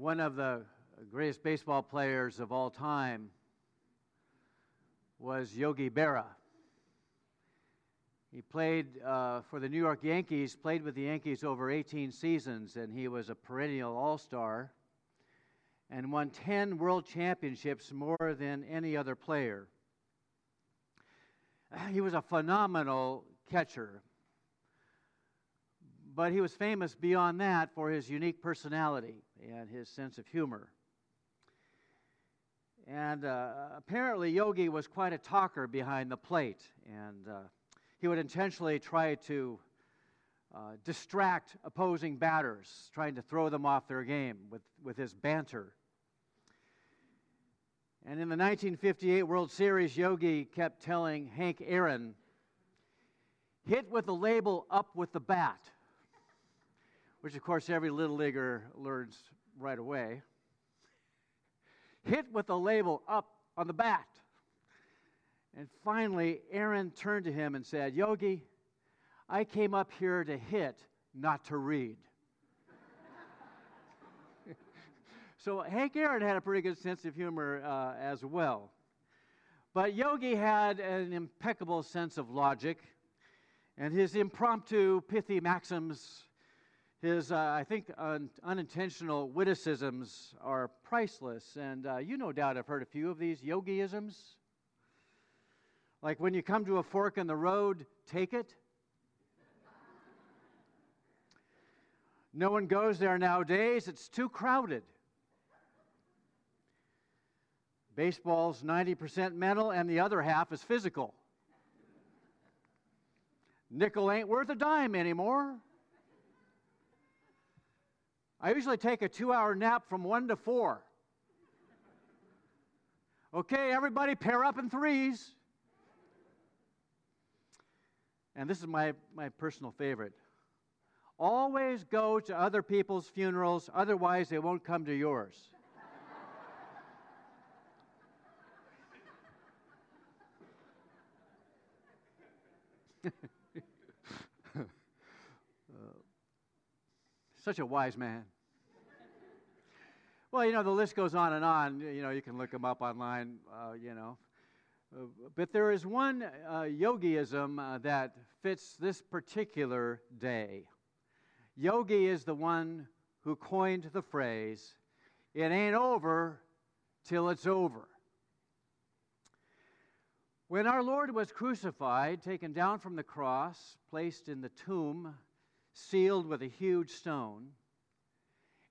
One of the greatest baseball players of all time was Yogi Berra. He played for the New York Yankees, played with the Yankees over 18 seasons, and he was a perennial all-star and won 10 world championships more than any other player. He was a phenomenal catcher, but he was famous beyond that for his unique personality and his sense of humor. And apparently Yogi was quite a talker behind the plate, and he would intentionally try to distract opposing batters, trying to throw them off their game with his banter. And in the 1958 World Series, Yogi kept telling Hank Aaron, "Hit with the label, up with the bat," which, of course, every little leaguer learns right away. Hit with the label, up on the bat. And finally, Aaron turned to him and said, "Yogi, I came up here to hit, not to read." So Hank Aaron had a pretty good sense of humor as well. But Yogi had an impeccable sense of logic, and his impromptu, pithy maxims, his, unintentional witticisms are priceless. And you no doubt have heard a few of these Yogiisms. Like, when you come to a fork in the road, take it. No one goes there nowadays. It's too crowded. Baseball's 90% mental and the other half is physical. Nickel ain't worth a dime anymore. I usually take a 2-hour nap from 1 to 4. Okay, everybody pair up in threes. And this is my personal favorite. Always go to other people's funerals, otherwise they won't come to yours. Such a wise man. Well, you know, the list goes on and on. You know, you can look them up online, But there is one yogiism that fits this particular day. Yogi is the one who coined the phrase, "It ain't over till it's over." When our Lord was crucified, taken down from the cross, placed in the tomb, sealed with a huge stone,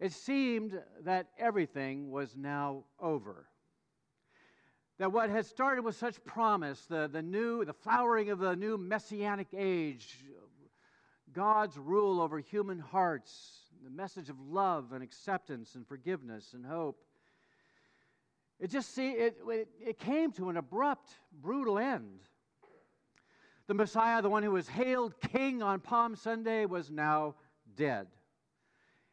it seemed that everything was now over. That what had started with such promise, the flowering of the new messianic age, God's rule over human hearts, the message of love and acceptance and forgiveness and hope, it came to an abrupt, brutal end. The Messiah, the one who was hailed king on Palm Sunday, was now dead.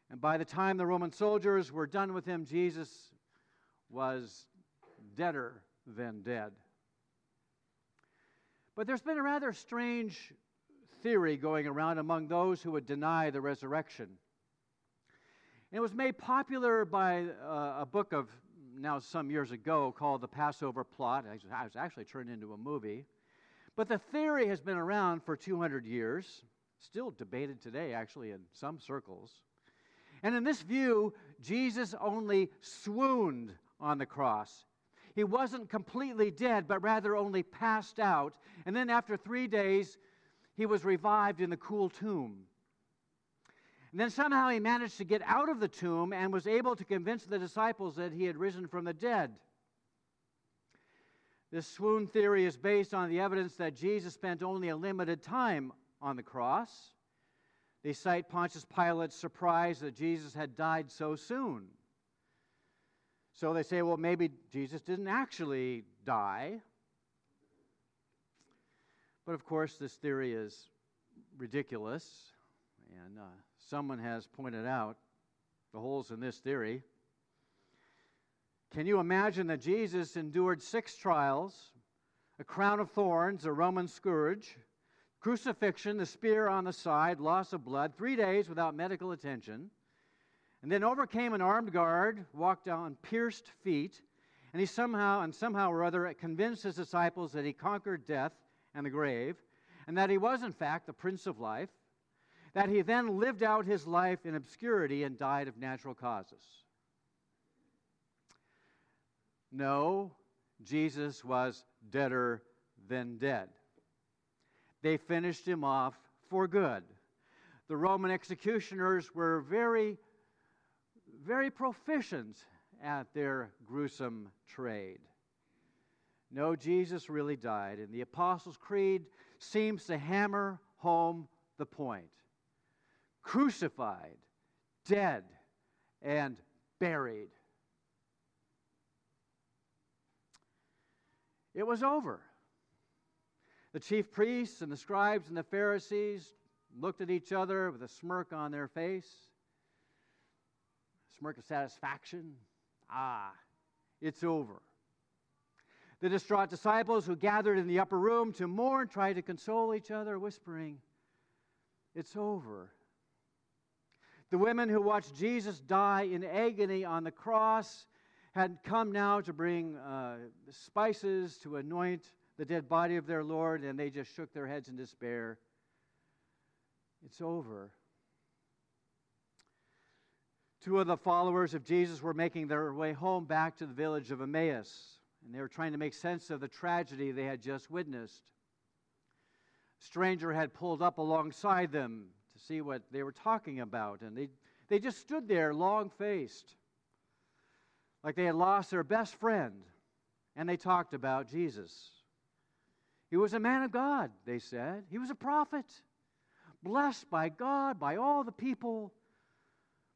And by the time the Roman soldiers were done with him, Jesus was deader than dead. But there's been a rather strange theory going around among those who would deny the resurrection. And it was made popular by a book of now some years ago called The Passover Plot. It was actually turned into a movie. But the theory has been around for 200 years, still debated today, actually, in some circles. And in this view, Jesus only swooned on the cross. He wasn't completely dead, but rather only passed out. And then after 3 days, he was revived in the cool tomb. And then somehow he managed to get out of the tomb and was able to convince the disciples that he had risen from the dead. This swoon theory is based on the evidence that Jesus spent only a limited time on the cross. They cite Pontius Pilate's surprise that Jesus had died so soon. So they say, well, maybe Jesus didn't actually die. But of course, this theory is ridiculous. And someone has pointed out the holes in this theory. Can you imagine that Jesus endured 6 trials, a crown of thorns, a Roman scourge, crucifixion, the spear on the side, loss of blood, 3 days without medical attention, and then overcame an armed guard, walked on pierced feet, and he somehow or other convinced his disciples that he conquered death and the grave, and that he was, in fact, the Prince of Life, that he then lived out his life in obscurity and died of natural causes. No, Jesus was deader than dead. They finished him off for good. The Roman executioners were very, very proficient at their gruesome trade. No, Jesus really died, and the Apostles' Creed seems to hammer home the point. Crucified, dead, and buried. It was over. The chief priests and the scribes and the Pharisees looked at each other with a smirk on their face, a smirk of satisfaction. Ah, it's over. The distraught disciples who gathered in the upper room to mourn tried to console each other, whispering, "It's over." The women who watched Jesus die in agony on the cross had come now to bring spices to anoint the dead body of their Lord, and they just shook their heads in despair. It's over. Two of the followers of Jesus were making their way home back to the village of Emmaus, and they were trying to make sense of the tragedy they had just witnessed. A stranger had pulled up alongside them to see what they were talking about, and they just stood there long-faced, like they had lost their best friend, and they talked about Jesus. He was a man of God, they said. He was a prophet, blessed by God, by all the people.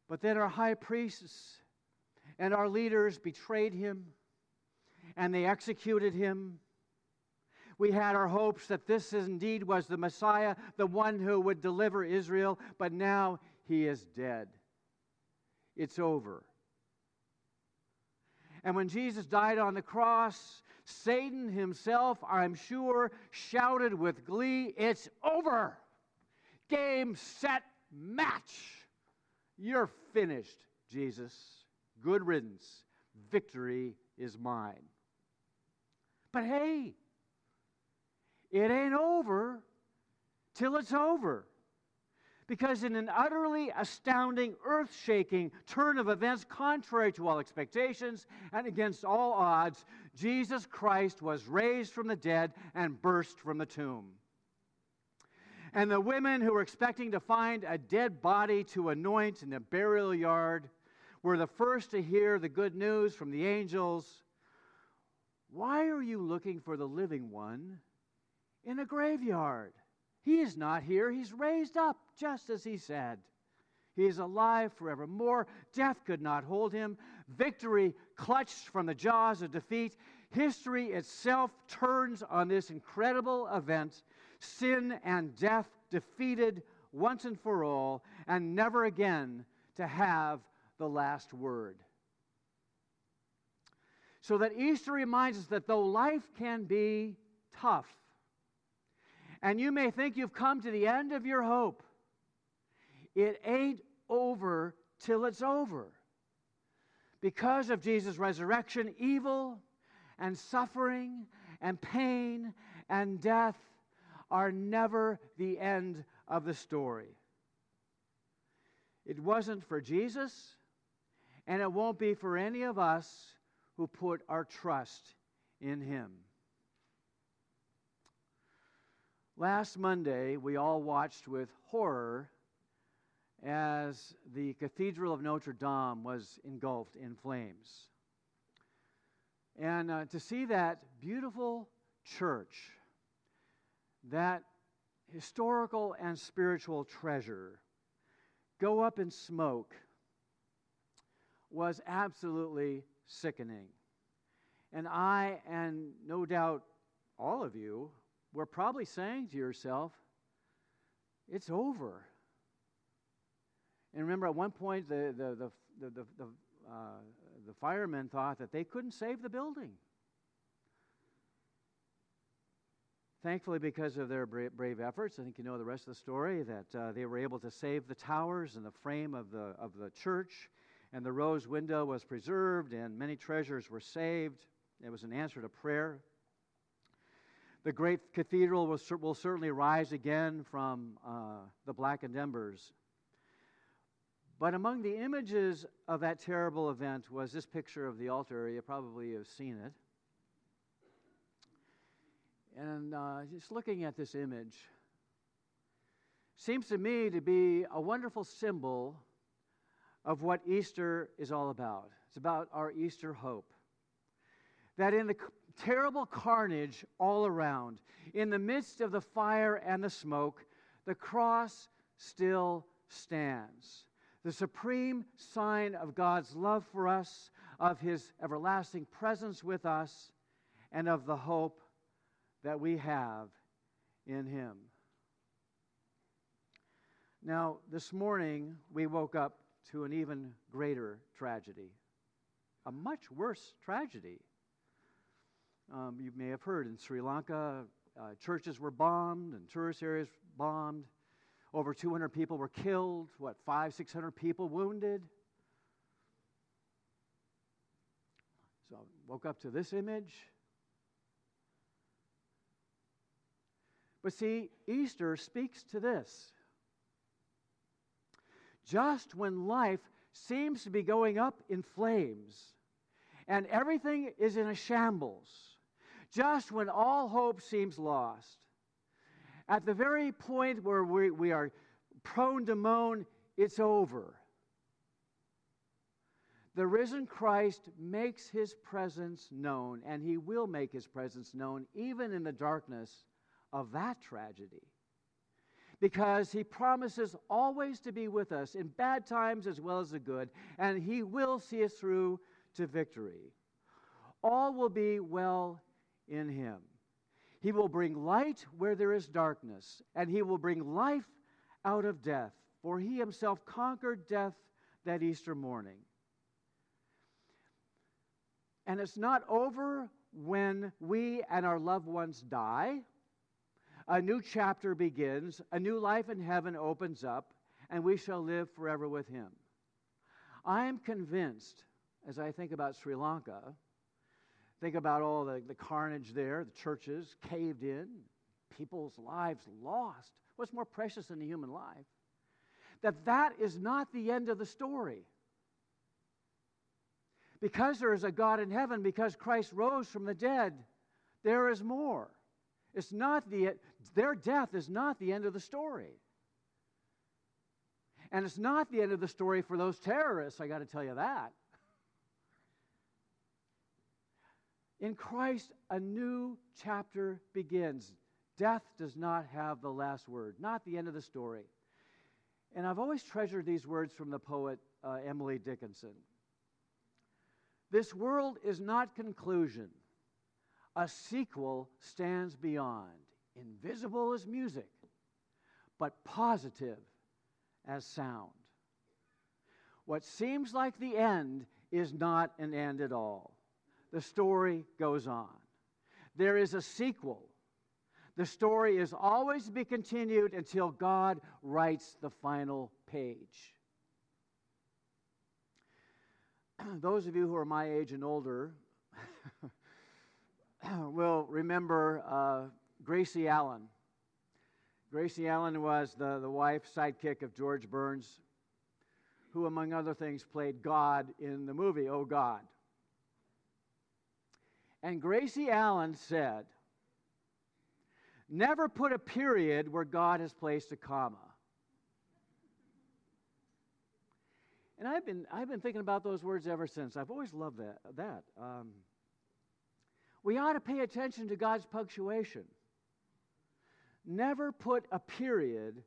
But then our high priests and our leaders betrayed him, and they executed him. We had our hopes that this indeed was the Messiah, the one who would deliver Israel, but now he is dead. It's over. And when Jesus died on the cross, Satan himself, I'm sure, shouted with glee, "It's over! Game, set, match! You're finished, Jesus. Good riddance. Victory is mine." But hey, it ain't over till it's over. Because in an utterly astounding, earth-shaking turn of events contrary to all expectations and against all odds, Jesus Christ was raised from the dead and burst from the tomb. And the women who were expecting to find a dead body to anoint in the burial yard were the first to hear the good news from the angels. "Why are you looking for the living one in a graveyard? He is not here. He's raised up, just as he said. He is alive forevermore. Death could not hold him. Victory clutched from the jaws of defeat. History itself turns on this incredible event. Sin and death defeated once and for all, and never again to have the last word." So that Easter reminds us that though life can be tough, and you may think you've come to the end of your hope, it ain't over till it's over. Because of Jesus' resurrection, evil and suffering and pain and death are never the end of the story. It wasn't for Jesus, and it won't be for any of us who put our trust in him. Last Monday, we all watched with horror as the Cathedral of Notre Dame was engulfed in flames. And to see that beautiful church, that historical and spiritual treasure, go up in smoke was absolutely sickening. And I, and no doubt all of you, we're probably saying to yourself, it's over. And remember, at one point, the firemen thought that they couldn't save the building. Thankfully, because of their brave efforts, I think you know the rest of the story, that they were able to save the towers and the frame of the church, and the rose window was preserved, and many treasures were saved. It was an answer to prayer. The great cathedral will certainly rise again from the blackened embers. But among the images of that terrible event was this picture of the altar. You probably have seen it. And just looking at this image, seems to me to be a wonderful symbol of what Easter is all about. It's about our Easter hope. That in the terrible carnage all around, in the midst of the fire and the smoke, the cross still stands. The supreme sign of God's love for us, of His everlasting presence with us, and of the hope that we have in Him. Now, this morning, we woke up to an even greater tragedy, a much worse tragedy. You may have heard in Sri Lanka, churches were bombed and tourist areas bombed. Over 200 people were killed, 500-600 people wounded. So I woke up to this image. But see, Easter speaks to this. Just when life seems to be going up in flames and everything is in a shambles, just when all hope seems lost, at the very point where we are prone to moan, it's over, the risen Christ makes His presence known, and He will make His presence known even in the darkness of that tragedy, because He promises always to be with us in bad times as well as the good, and He will see us through to victory. All will be well in Him. He will bring light where there is darkness, and He will bring life out of death, for He Himself conquered death that Easter morning. And it's not over when we and our loved ones die. A new chapter begins, a new life in heaven opens up, and we shall live forever with Him. I am convinced, as I think about Sri Lanka, think about all the carnage there, the churches caved in, people's lives lost. What's more precious than a human life? That is not the end of the story. Because there is a God in heaven, because Christ rose from the dead, there is more. It's not their death is not the end of the story. And it's not the end of the story for those terrorists, I got to tell you that. In Christ, a new chapter begins. Death does not have the last word, not the end of the story. And I've always treasured these words from the poet Emily Dickinson. This world is not conclusion. A sequel stands beyond, invisible as music, but positive as sound. What seems like the end is not an end at all. The story goes on. There is a sequel. The story is always to be continued until God writes the final page. Those of you who are my age and older will remember Gracie Allen. Gracie Allen was the wife, sidekick of George Burns, who, among other things, played God in the movie, Oh God. And Gracie Allen said, "Never put a period where God has placed a comma." And I've been thinking about those words ever since. I've always loved that. We ought to pay attention to God's punctuation. Never put a period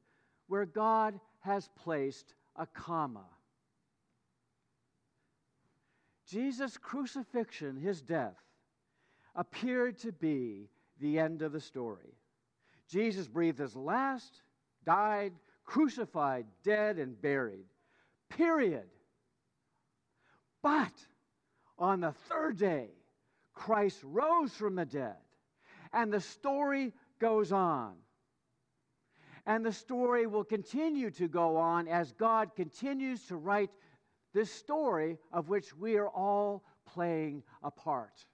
where God has placed a comma. Jesus' crucifixion, His death, appeared to be the end of the story. Jesus breathed His last, died, crucified, dead, and buried. Period. But on the third day, Christ rose from the dead, and the story goes on. And the story will continue to go on as God continues to write this story of which we are all playing a part.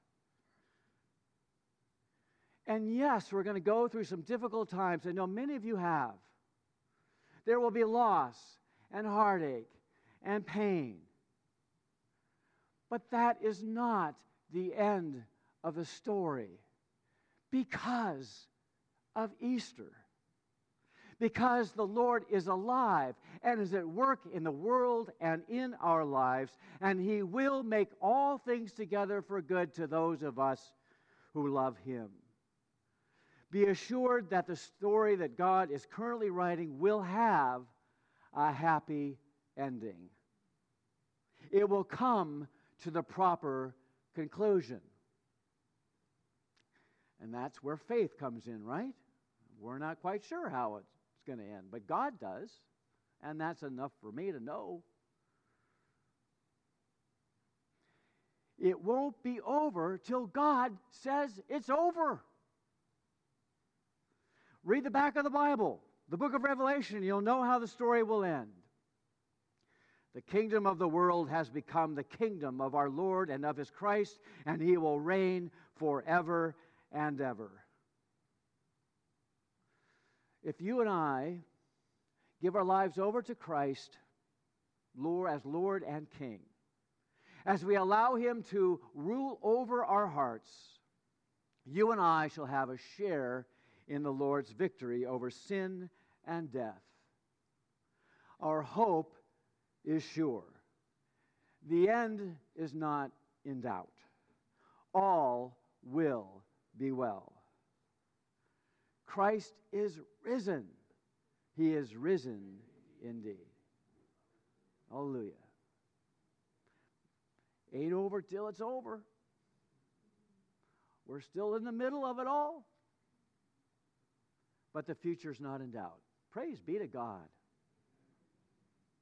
And yes, we're going to go through some difficult times. I know many of you have. There will be loss and heartache and pain. But that is not the end of the story because of Easter. Because the Lord is alive and is at work in the world and in our lives, and He will make all things together for good to those of us who love Him. Be assured that the story that God is currently writing will have a happy ending. It will come to the proper conclusion. And that's where faith comes in, right? We're not quite sure how it's going to end, but God does, and that's enough for me to know. It won't be over till God says it's over. Read the back of the Bible, the book of Revelation, you'll know how the story will end. The kingdom of the world has become the kingdom of our Lord and of His Christ, and He will reign forever and ever. If you and I give our lives over to Christ as Lord and King, as we allow Him to rule over our hearts, you and I shall have a share in the Lord's victory over sin and death. Our hope is sure. The end is not in doubt. All will be well. Christ is risen. He is risen indeed. Hallelujah. Ain't over till it's over. We're still in the middle of it all. But the future's not in doubt. Praise be to God.